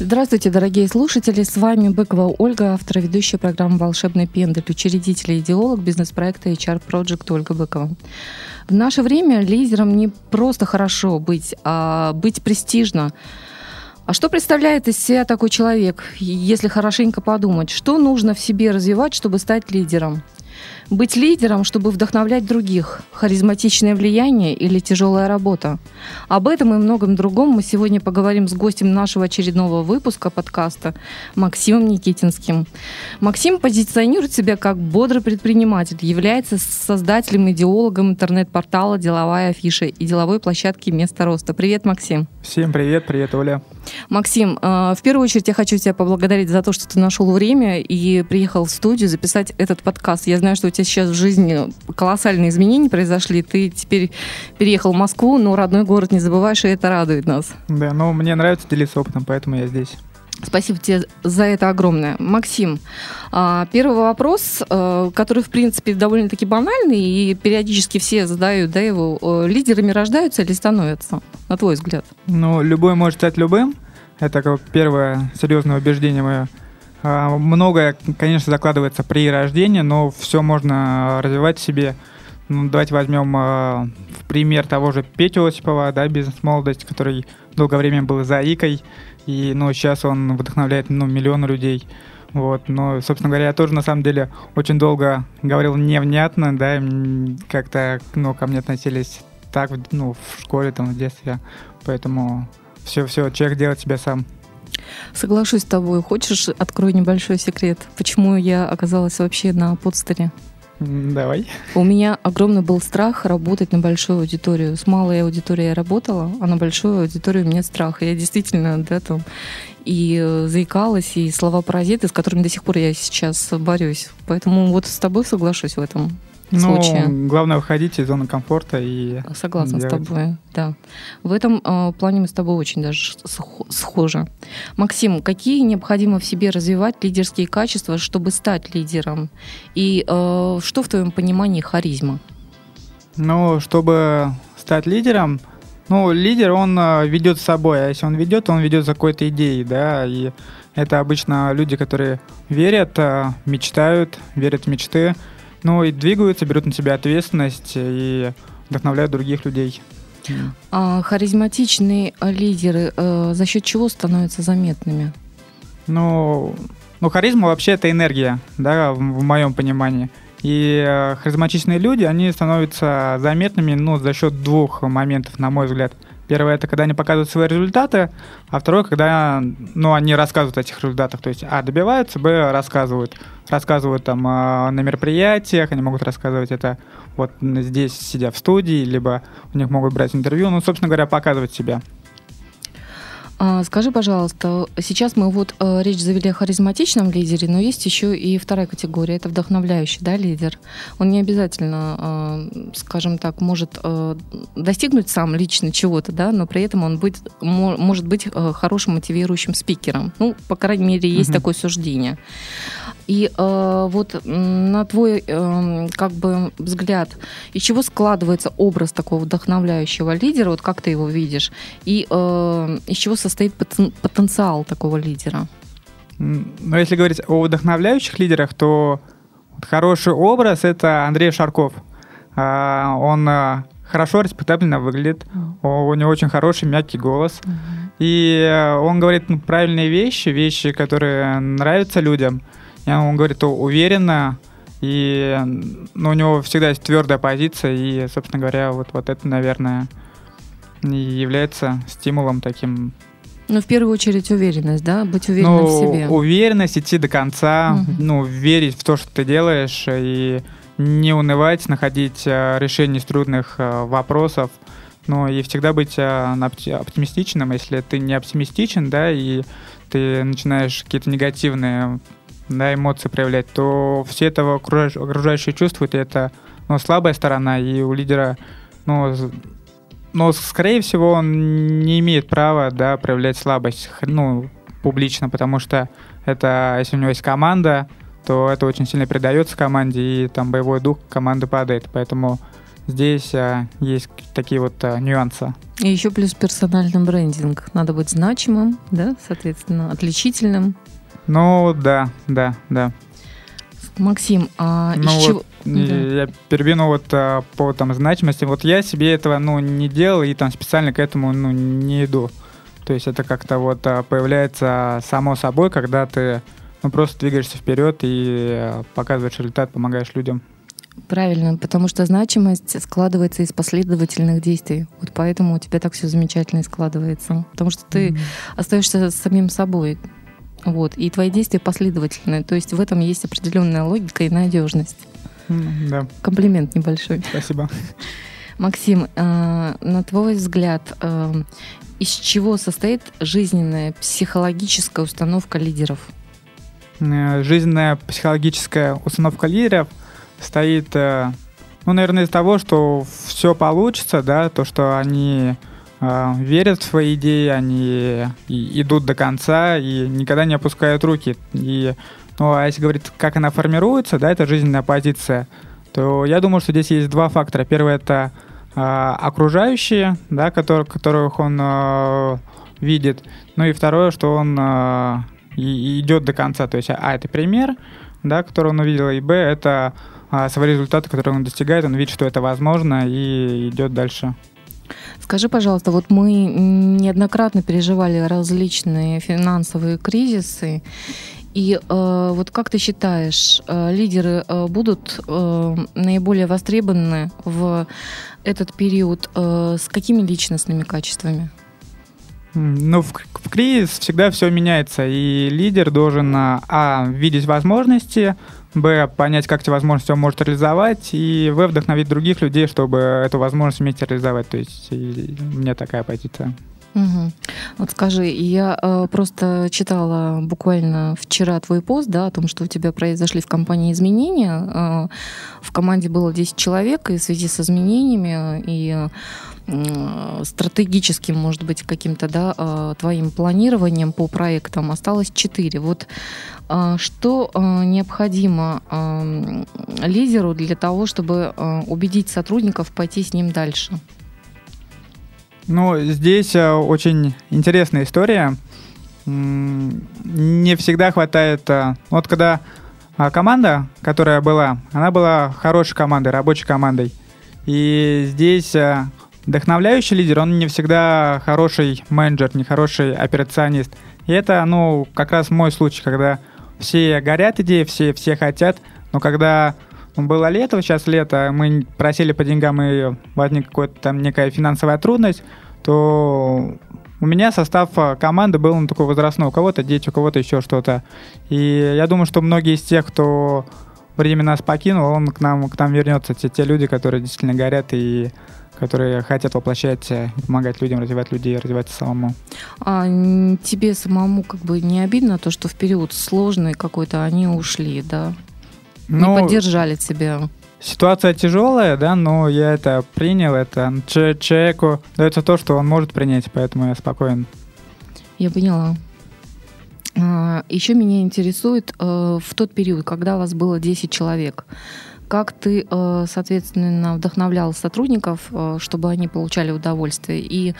Здравствуйте, дорогие слушатели, с вами Быкова Ольга, автор и ведущая программы «Волшебный пендель», учредитель и идеолог бизнес-проекта HR Project Ольга Быкова. В наше время лидером не просто хорошо быть, а быть престижно. А что представляет из себя такой человек, если хорошенько подумать? Что нужно в себе развивать, чтобы стать лидером? Быть лидером, чтобы вдохновлять других, харизматичное влияние или тяжелая работа. Об этом и многом другом мы сегодня поговорим с гостем нашего очередного выпуска подкаста Максимом Никитинским. Максим позиционирует себя как бодрый предприниматель, является создателем и идеологом интернет-портала «Деловая афиша» и деловой площадки «Место роста». Привет, Максим. Всем привет, привет, Оля. Максим, в первую очередь я хочу тебя поблагодарить за то, что ты нашел время и приехал в студию записать этот подкаст. Я знаю, что у тебя сейчас в жизни колоссальные изменения произошли. Ты теперь переехал в Москву, но родной город не забываешь, и это радует нас. Да, но мне нравится делиться опытом, поэтому я здесь. Спасибо тебе за это огромное. Максим, первый вопрос, который, в принципе, довольно-таки банальный, и периодически все задают, да, его. Лидерами рождаются или становятся, на твой взгляд? Ну, любой может стать любым. Это как первое серьезное убеждение мое. Многое, конечно, закладывается при рождении, но все можно развивать в себе. Ну, давайте возьмем в пример того же Петю Осипова, да, «Бизнес-молодость», который долгое время был заикой, и сейчас он вдохновляет миллионы людей. Вот. Но, собственно говоря, я тоже, на самом деле, очень долго говорил невнятно, да, как-то ко мне относились так, в школе, в детстве. Поэтому все, человек делает себя сам. Соглашусь с тобой. Хочешь, открою небольшой секрет, почему я оказалась вообще на подстере? Давай. У меня огромный был страх работать на большую аудиторию. С малой аудиторией я работала, а на большую аудиторию у меня страх. Я действительно, и заикалась, и слова-паразиты, с которыми до сих пор я сейчас борюсь. Поэтому с тобой соглашусь в этом случае. Главное, выходить из зоны комфорта и... Согласна с тобой, да. В этом плане мы с тобой очень даже схожи. Максим, какие необходимо в себе развивать лидерские качества, чтобы стать лидером? И что в твоем понимании харизма? Чтобы стать лидером, лидер, он ведет с собой. А если он ведет за какой-то идеей, да, и это обычно люди, которые верят, мечтают, верят в мечты, и двигаются, берут на себя ответственность и вдохновляют других людей. А харизматичные лидеры за счет чего становятся заметными? Харизма вообще это энергия, да, в моем понимании. И харизматичные люди, они становятся заметными, за счет двух моментов, на мой взгляд. Первое, это когда они показывают свои результаты, а второе, когда они рассказывают о этих результатах. То есть, добиваются, б, рассказывают. Рассказывают на мероприятиях, они могут рассказывать это вот здесь, сидя в студии, либо у них могут брать интервью, собственно говоря, показывать себя. Скажи, пожалуйста, сейчас мы речь завели о харизматичном лидере, но есть еще и вторая категория, это вдохновляющий, лидер. Он не обязательно, может достигнуть сам лично чего-то, но при этом он может быть хорошим мотивирующим спикером. По крайней мере, есть такое суждение. И на твой взгляд, из чего складывается образ такого вдохновляющего лидера, как ты его видишь, и из чего состоит потенциал такого лидера? Если говорить о вдохновляющих лидерах, то хороший образ — это Андрей Шарков. Он хорошо, респектабельно выглядит, у него очень хороший мягкий голос, и он говорит правильные вещи, которые нравятся людям. Он говорит уверенно, и у него всегда есть твердая позиция, и, собственно говоря, вот это, наверное, и является стимулом таким. В первую очередь уверенность, да? Быть уверенным в себе. Уверенность, идти до конца, верить в то, что ты делаешь, и не унывать, находить решение трудных вопросов, и всегда быть оптимистичным. Если ты не оптимистичен, и ты начинаешь какие-то негативные эмоции проявлять, то все этого окружающие чувствуют, и это ну, слабая сторона, и у лидера, но, скорее всего, он не имеет права, да, проявлять слабость, публично, потому что это, если у него есть команда, то это очень сильно передается команде, и там боевой дух команды падает, поэтому здесь есть такие вот нюансы. И еще плюс персональный брендинг. Надо быть значимым, да, соответственно, отличительным. Да. Максим, из чего... Я перебью, по значимости. Я себе этого, не делал и там специально к этому, не иду. То есть это как-то появляется само собой, когда ты просто двигаешься вперед и показываешь результат, помогаешь людям. Правильно, потому что значимость складывается из последовательных действий. Вот поэтому у тебя так все замечательно складывается. Потому что ты остаешься самим собой. И твои действия последовательные. То есть в этом есть определенная логика и надежность. Да. Комплимент небольшой. Спасибо. Максим, на твой взгляд, из чего состоит жизненная психологическая установка лидеров? Жизненная психологическая установка лидеров состоит, наверное, из того, что все получится, да, то, что они верят в свои идеи, они идут до конца и никогда не опускают руки. А если говорить, как она формируется, да, это жизненная позиция, то я думаю, что здесь есть два фактора. Первый — это окружающие, да, которых он видит. И второе, что он идет до конца. То есть А — это пример, да, который он увидел, и Б — это свои результаты, которые он достигает. Он видит, что это возможно, и идет дальше. Скажи, пожалуйста, мы неоднократно переживали различные финансовые кризисы, и как ты считаешь, лидеры будут наиболее востребованы в этот период с какими личностными качествами? В кризис всегда все меняется, и лидер должен видеть возможности, б, понять, как эти возможности он может реализовать, и в, вдохновить других людей, чтобы эту возможность уметь реализовать. То есть у меня такая позиция. Угу. Скажи, я просто читала буквально вчера твой пост, да, о том, что у тебя произошли в компании изменения. В команде было 10 человек, и в связи с изменениями и стратегическим, может быть, каким-то, да, твоим планированием по проектам осталось 4. Что необходимо лидеру для того, чтобы убедить сотрудников пойти с ним дальше? Здесь очень интересная история. Не всегда хватает... Когда команда, которая была, она была хорошей командой, рабочей командой. И здесь вдохновляющий лидер, он не всегда хороший менеджер, не хороший операционист. И это, как раз мой случай, когда все горят идеи, все хотят, но когда... Было лето, сейчас лето, мы просили по деньгам, и возник какая-то там некая финансовая трудность, то у меня состав команды был такой возрастной. У кого-то дети, у кого-то еще что-то. И я думаю, что многие из тех, кто время нас покинул, он к нам вернется. Те люди, которые действительно горят и которые хотят воплощать, помогать людям, развивать людей, развиваться самому. А тебе самому не обидно то, что в период сложный какой-то они ушли, да? Не поддержали тебя. Ситуация тяжелая, да, но я это принял, это человеку дается то, что он может принять, поэтому я спокоен. Я поняла. Еще меня интересует, в тот период, когда у вас было 10 человек, как ты, соответственно, вдохновлял сотрудников, чтобы они получали удовольствие, и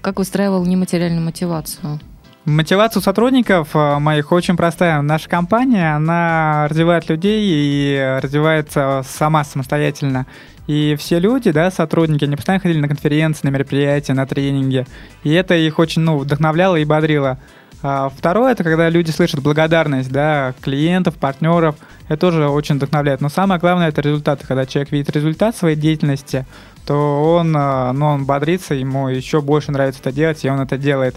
как выстраивал нематериальную мотивацию? Мотивация сотрудников моих очень простая. Наша компания, она развивает людей и развивается сама самостоятельно. И все люди, да, сотрудники, они постоянно ходили на конференции, на мероприятия, на тренинги. И это их очень, вдохновляло и бодрило. Второе, это когда люди слышат благодарность, да, клиентов, партнеров. Это тоже очень вдохновляет. Но самое главное, это результаты. Когда человек видит результат своей деятельности, то он бодрится, ему еще больше нравится это делать, и он это делает.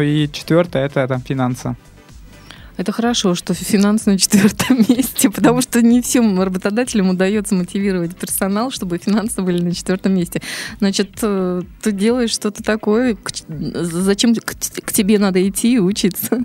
И четвертое — это финансы. Это хорошо, что финансы на 4-м месте, потому что не всем работодателям удается мотивировать персонал, чтобы финансы были на 4-м месте. Значит, ты делаешь что-то такое, зачем к тебе надо идти и учиться?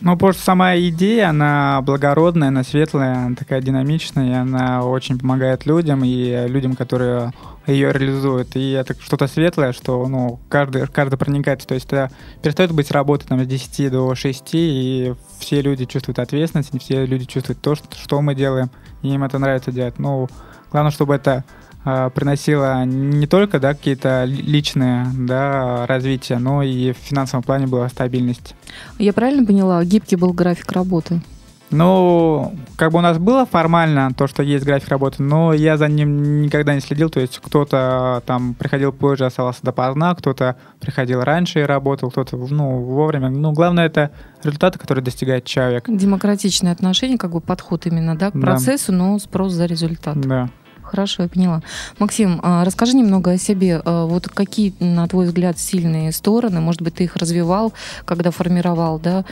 Ну, потому что сама идея, она благородная, она светлая, она такая динамичная, и она очень помогает людям, и людям, которые ее реализуют. И это что-то светлое, что ну, каждый проникается. То есть это перестает быть работой там, с 10 до 6, и все люди чувствуют ответственность, и все люди чувствуют то, что мы делаем, и им это нравится делать. Ну, главное, чтобы это приносило не только да, какие-то личные да, развития, но и в финансовом плане была стабильность. Я правильно поняла, гибкий был график работы? Ну, как бы у нас было формально то, что есть график работы, но я за ним никогда не следил, то есть кто-то там приходил позже, оставался допоздна, кто-то приходил раньше и работал, кто-то ну, вовремя. Ну, главное, это результаты, которые достигает человек. Демократичное отношение, как бы подход именно, да, к процессу, но спрос за результат. Да. Хорошо, я поняла. Максим, расскажи немного о себе. Вот какие, на твой взгляд, сильные стороны? Может быть, ты их развивал, когда формировал да,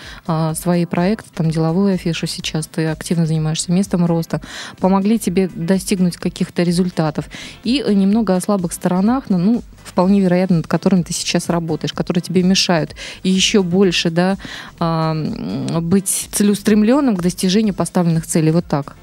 свои проекты, там, деловую афишу сейчас, ты активно занимаешься местом роста, помогли тебе достигнуть каких-то результатов. И немного о слабых сторонах, ну, вполне вероятно, над которыми ты сейчас работаешь, которые тебе мешают. И еще больше да, быть целеустремленным к достижению поставленных целей. Вот так.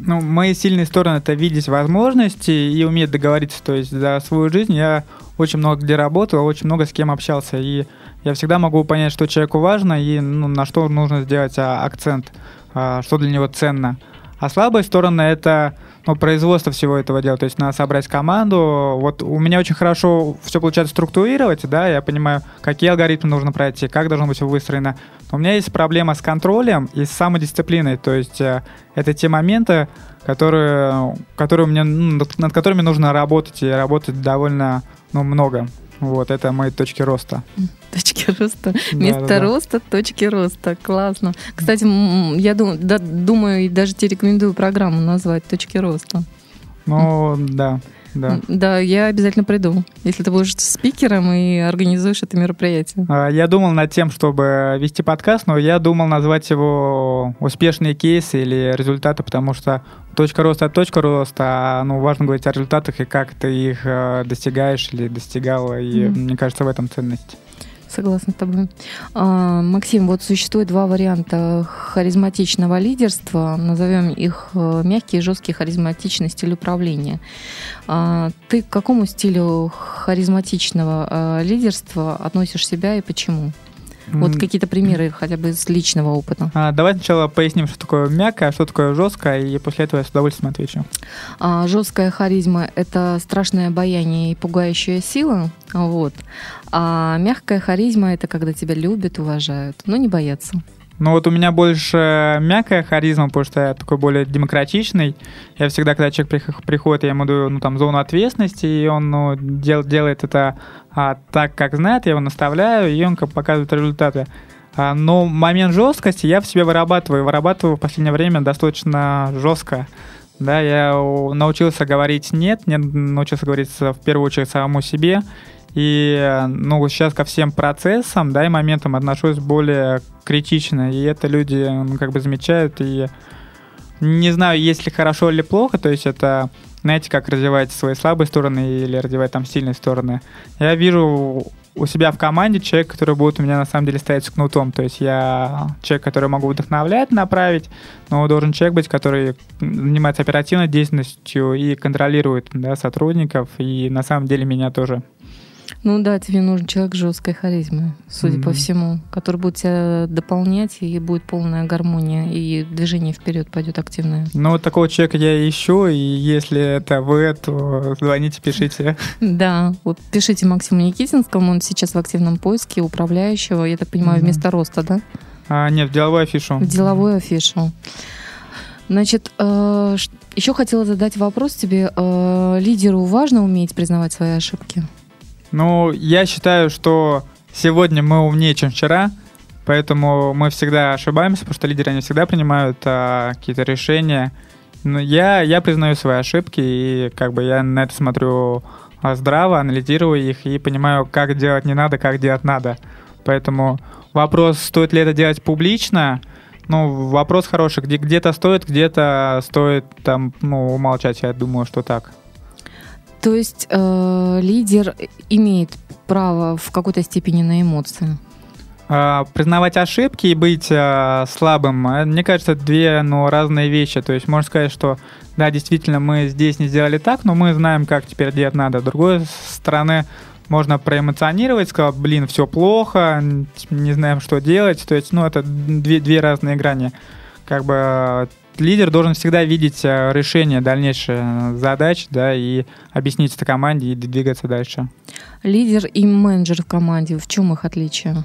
Ну, мои сильные стороны – это видеть возможности и уметь договориться. То есть за свою жизнь я очень много где работал, очень много с кем общался. И я всегда могу понять, что человеку важно и ну, на что нужно сделать акцент, что для него ценно. А слабые стороны – это ну, производство всего этого дела. То есть надо собрать команду. Вот у меня очень хорошо все получается структурировать. Да, я понимаю, какие алгоритмы нужно пройти, как должно быть все выстроено. У меня есть проблема с контролем и с самодисциплиной. То есть это те моменты, которые у меня, над которыми нужно работать, и работать довольно много. Вот, это мои точки роста. Точки роста. Место роста, точки роста. Классно. Кстати, я думаю, и даже тебе рекомендую программу назвать «Точки роста». Ну, да. Да. Да, я обязательно приду, если ты будешь спикером и организуешь это мероприятие. Я думал над тем, чтобы вести подкаст, но я думал назвать его «Успешные кейсы» или «Результаты», потому что точка роста от точка роста, ну, важно говорить о результатах и как ты их достигаешь или достигала, и мне кажется, в этом ценность. Согласна с тобой. Максим, вот существует два варианта харизматичного лидерства. Назовем их мягкий и жесткий харизматичный стиль управления. Ты к какому стилю харизматичного лидерства относишь себя и почему? Вот какие-то примеры хотя бы с личного опыта. Давай сначала поясним, что такое мягкое, что такое жесткое, и после этого я с удовольствием отвечу. Жесткая харизма – это страшное обаяние и пугающая сила. Вот. А мягкая харизма – это когда тебя любят, уважают, но не боятся. Ну вот у меня больше мягкая харизма, потому что я такой более демократичный. Я всегда, когда человек приходит, я ему даю зону ответственности, и он делает это так, как знает, я его наставляю, и он показывает результаты. Но момент жесткости я в себе вырабатываю в последнее время достаточно жестко. Да, я научился говорить «нет», научился говорить в первую очередь самому себе. И сейчас ко всем процессам, да, и моментам отношусь более критично, и это люди замечают, и не знаю, есть ли хорошо или плохо, то есть это, знаете, как развивать свои слабые стороны или развивать там сильные стороны. Я вижу у себя в команде человек, который будет у меня на самом деле стоять с кнутом, то есть я человек, который могу вдохновлять, направить, но должен человек быть, который занимается оперативной деятельностью и контролирует, да, сотрудников, и на самом деле меня тоже. Ну да, тебе нужен человек с жесткой харизмой, судя по всему, который будет тебя дополнять, и будет полная гармония, и движение вперед пойдет активное. Ну вот такого человека я ищу, и если это вы, то звоните, пишите. Да, вот пишите Максиму Никитинскому, он сейчас в активном поиске управляющего, я так понимаю, вместо роста, да? Нет, в деловую афишу. В деловую афишу. Значит, еще хотела задать вопрос тебе. Лидеру важно уметь признавать свои ошибки? Ну, я считаю, что сегодня мы умнее, чем вчера, поэтому мы всегда ошибаемся, потому что лидеры, они всегда принимают какие-то решения. Но я признаю свои ошибки, и я на это смотрю здраво, анализирую их и понимаю, как делать не надо, как делать надо. Поэтому вопрос, стоит ли это делать публично, Ну, вопрос хороший. Где-то стоит там, ну, умолчать, я думаю, что так. То есть лидер имеет право в какой-то степени на эмоции? Признавать ошибки и быть слабым, мне кажется, две, ну, разные вещи. То есть можно сказать, что да, действительно, мы здесь не сделали так, но мы знаем, как теперь делать надо. С другой стороны, можно проэмоционировать, сказать, блин, все плохо, не знаем, что делать. То есть, ну, это две разные грани. Как бы лидер должен всегда видеть решение дальнейших задач, да, и объяснить это команде и двигаться дальше. Лидер и менеджер в команде, в чем их отличие?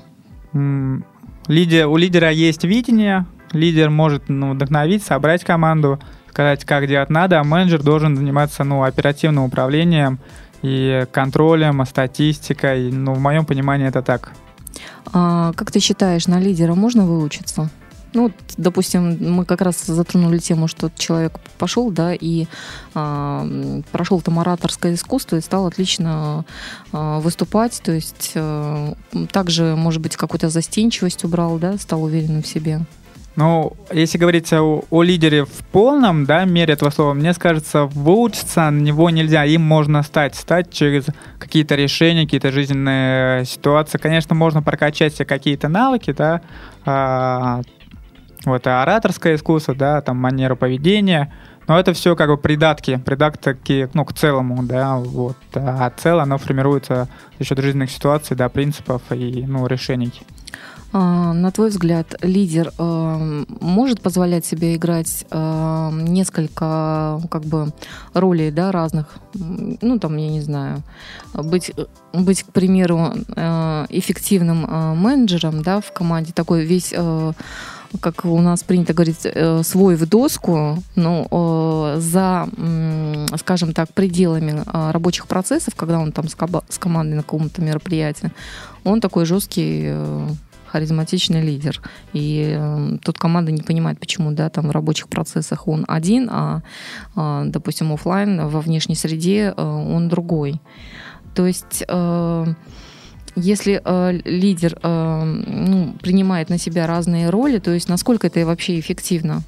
У лидера есть видение, лидер может, ну, вдохновить, собрать команду, сказать, как делать надо, а менеджер должен заниматься, ну, оперативным управлением и контролем, статистикой. Ну, в моем понимании это так. А как ты считаешь, на лидера можно выучиться? Ну, допустим, мы как раз затронули тему, что человек пошел, да, и прошел там ораторское искусство и стал отлично выступать, то есть также, может быть, какую-то застенчивость убрал, да, стал уверенным в себе. Ну, если говорить о лидере в полном, да, мере этого слова, мне кажется, выучиться на него нельзя, им можно стать через какие-то решения, какие-то жизненные ситуации. Конечно, можно прокачать себе какие-то навыки, да, вот, ораторское искусство, да, там, манера поведения, но это все как бы придатки, ну, к целому, да, вот, а целое, оно формируется за счет жизненных ситуаций, да, принципов и, ну, решений. На твой взгляд, лидер может позволять себе играть несколько, как бы, ролей, да, разных? Ну, там, я не знаю, быть, к примеру, эффективным менеджером, да, в команде, такой весь... как у нас принято говорить, свой в доску, но за, скажем так, пределами рабочих процессов, когда он там с командой на каком-то мероприятии, он такой жесткий, харизматичный лидер. И тут команда не понимает, почему, да, там в рабочих процессах он один, а допустим, офлайн, во внешней среде он другой. То есть... Если лидер принимает на себя разные роли, то есть насколько это вообще эффективно?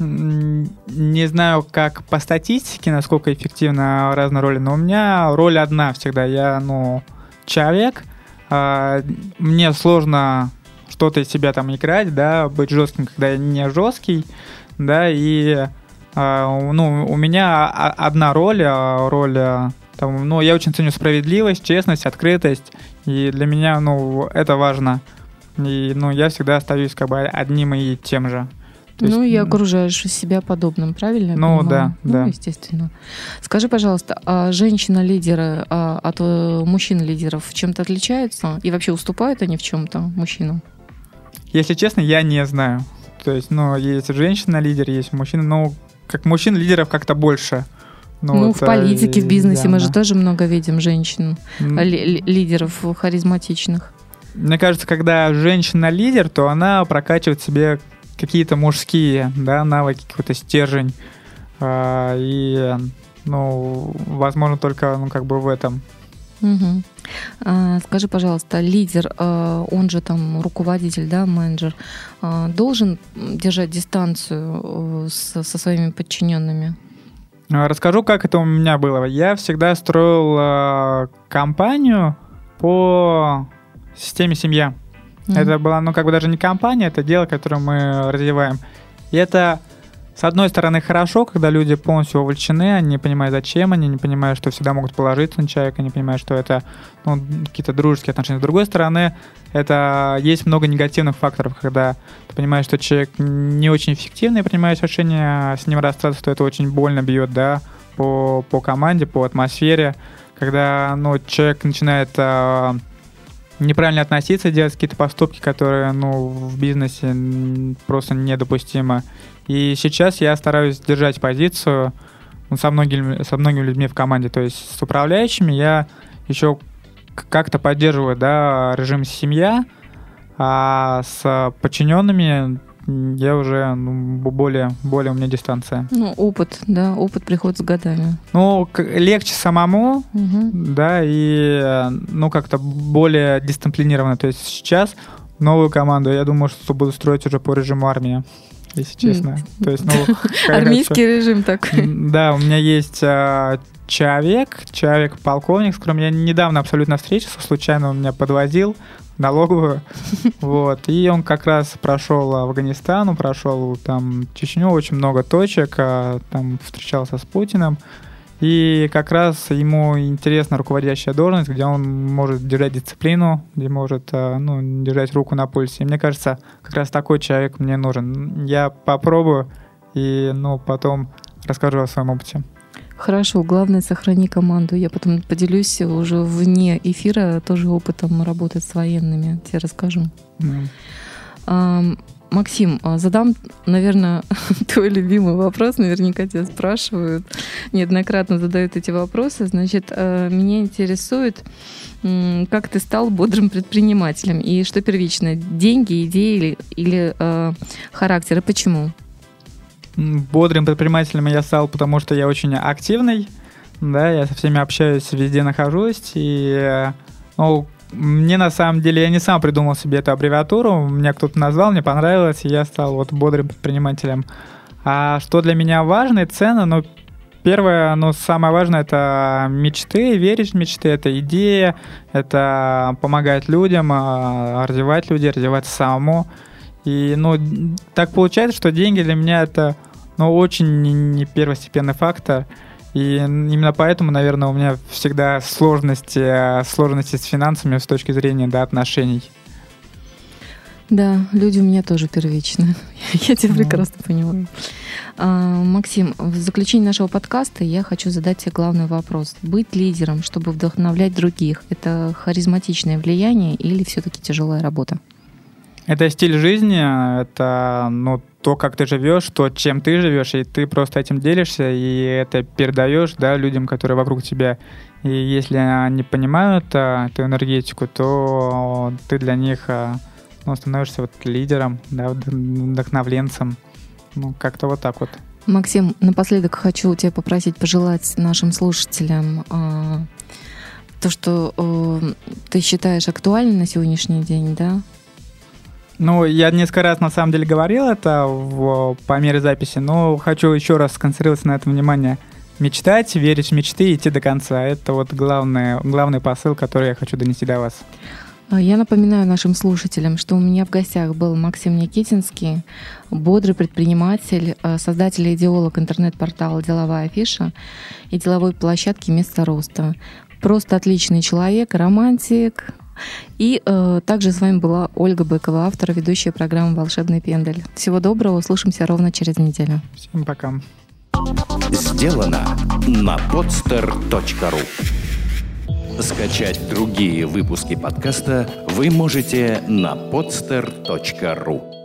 Не знаю, как по статистике, насколько эффективно разные роли, но у меня роль одна всегда. Я, ну, человек, мне сложно что-то из себя там играть, да, быть жестким, когда я не жесткий, да, и ну, у меня одна роль там, ну, я очень ценю справедливость, честность, открытость, и для меня, ну, это важно. И, ну, я всегда остаюсь как бы одним и тем же. То ну, есть... и окружаешь себя подобным, правильно? Ну, да, да. Ну, естественно. Скажи, пожалуйста, а женщины-лидеры от мужчин-лидеров чем-то отличаются? И вообще уступают они в чем-то мужчинам? Если честно, я не знаю. То есть, ну, есть женщина-лидер, есть мужчина, но как мужчин-лидеров как-то больше. Ну, в политике, в бизнесе мы же тоже много видим женщин, лидеров харизматичных. Мне кажется, когда женщина лидер, то она прокачивает себе какие-то мужские, да, навыки, какой-то стержень. И, ну, возможно, только, ну, как бы в этом. Угу. Скажи, пожалуйста, лидер, он же там руководитель, да, менеджер, должен держать дистанцию со своими подчиненными? Расскажу, как это у меня было. Я всегда строил компанию по системе «Семья». Mm-hmm. Это была, ну, как бы даже не компания, это дело, которое мы развиваем. И это, с одной стороны, хорошо, когда люди полностью увлечены, они не понимают, зачем, они не понимают, что всегда могут положиться на человека, не понимают, что это, ну, какие-то дружеские отношения. С другой стороны, это есть много негативных факторов, когда ты понимаешь, что человек не очень эффективный, принимаешь решение, с ним расстаться, то это очень больно бьет, да, по команде, по атмосфере, когда, ну, человек начинает неправильно относиться, делать какие-то поступки, которые, ну, в бизнесе просто недопустимы. И сейчас я стараюсь держать позицию, ну, со многими людьми в команде, то есть с управляющими я еще как-то поддерживаю, да, режим «Семья», а с подчиненными я уже, ну, более у меня дистанция. Ну, опыт приходит с годами. Ну, легче самому, угу. Да, и, ну, как-то более дисциплинированно. То есть сейчас Новую команду, я думаю, что буду строить уже по режиму армии, если честно. То есть, ну, армейский режим такой. Да, у меня есть человек-полковник, с которым я недавно абсолютно встретился, случайно он меня подвозил, налоговую, вот, и он как раз прошел Афганистан, прошел там Чечню, очень много точек, там встречался с Путиным, и как раз ему интересна руководящая должность, где он может держать дисциплину, где может, ну, держать руку на пульсе, и мне кажется, как раз такой человек мне нужен. Я попробую и, ну, потом расскажу о своем опыте. Хорошо, главное, сохрани команду. Я потом поделюсь уже вне эфира тоже опытом работы с военными. Тебе расскажу. Максим, задам, наверное, твой любимый вопрос. Наверняка тебя спрашивают. Неоднократно задают эти вопросы. Значит, меня интересует, как ты стал бодрым предпринимателем? И что первично, деньги, идеи или характер? И почему? Бодрым предпринимателем я стал, потому что я очень активный, да, я со всеми общаюсь, везде нахожусь, и, ну, мне на самом деле, я не сам придумал себе эту аббревиатуру, меня кто-то назвал, мне понравилось, и я стал вот бодрым предпринимателем. А что для меня важно и ценно, ну, первое, ну, самое важное, это мечты, верить в мечты, это идея, это помогать людям, развивать людей, развиваться самому, и, ну, так получается, что деньги для меня это... но очень не первостепенный фактор. И именно поэтому, наверное, у меня всегда сложности с финансами с точки зрения, да, отношений. Да, люди у меня тоже первичны. Я тебя прекрасно понимаю. Максим, в заключении нашего подкаста я хочу задать тебе главный вопрос. Быть лидером, чтобы вдохновлять других, это харизматичное влияние или все-таки тяжелая работа? Это стиль жизни, это, ну, то, как ты живешь, то, чем ты живешь, и ты просто этим делишься, и это передаешь, да, людям, которые вокруг тебя. И если они понимают эту энергетику, то ты для них, ну, становишься вот лидером, да, вдохновленцем. Ну, как-то вот так вот. Максим, напоследок хочу тебя попросить пожелать нашим слушателям то, что ты считаешь актуальным на сегодняшний день, да? Ну, я несколько раз, на самом деле, говорил это по мере записи, но хочу еще раз сконцентрироваться на этом внимание. Мечтать, верить в мечты и идти до конца. Это вот главный посыл, который я хочу донести до вас. Я напоминаю нашим слушателям, что у меня в гостях был Максим Никитинский, бодрый предприниматель, создатель и идеолог интернет-портала «Деловая афиша» и деловой площадки «Место роста». Просто отличный человек, романтик. И также с вами была Ольга Быкова, автор и ведущая программы «Волшебный пендель». Всего доброго, услышимся ровно через неделю. Всем пока. Сделано на Podster.ru. Скачать другие выпуски подкаста вы можете на Podster.ru.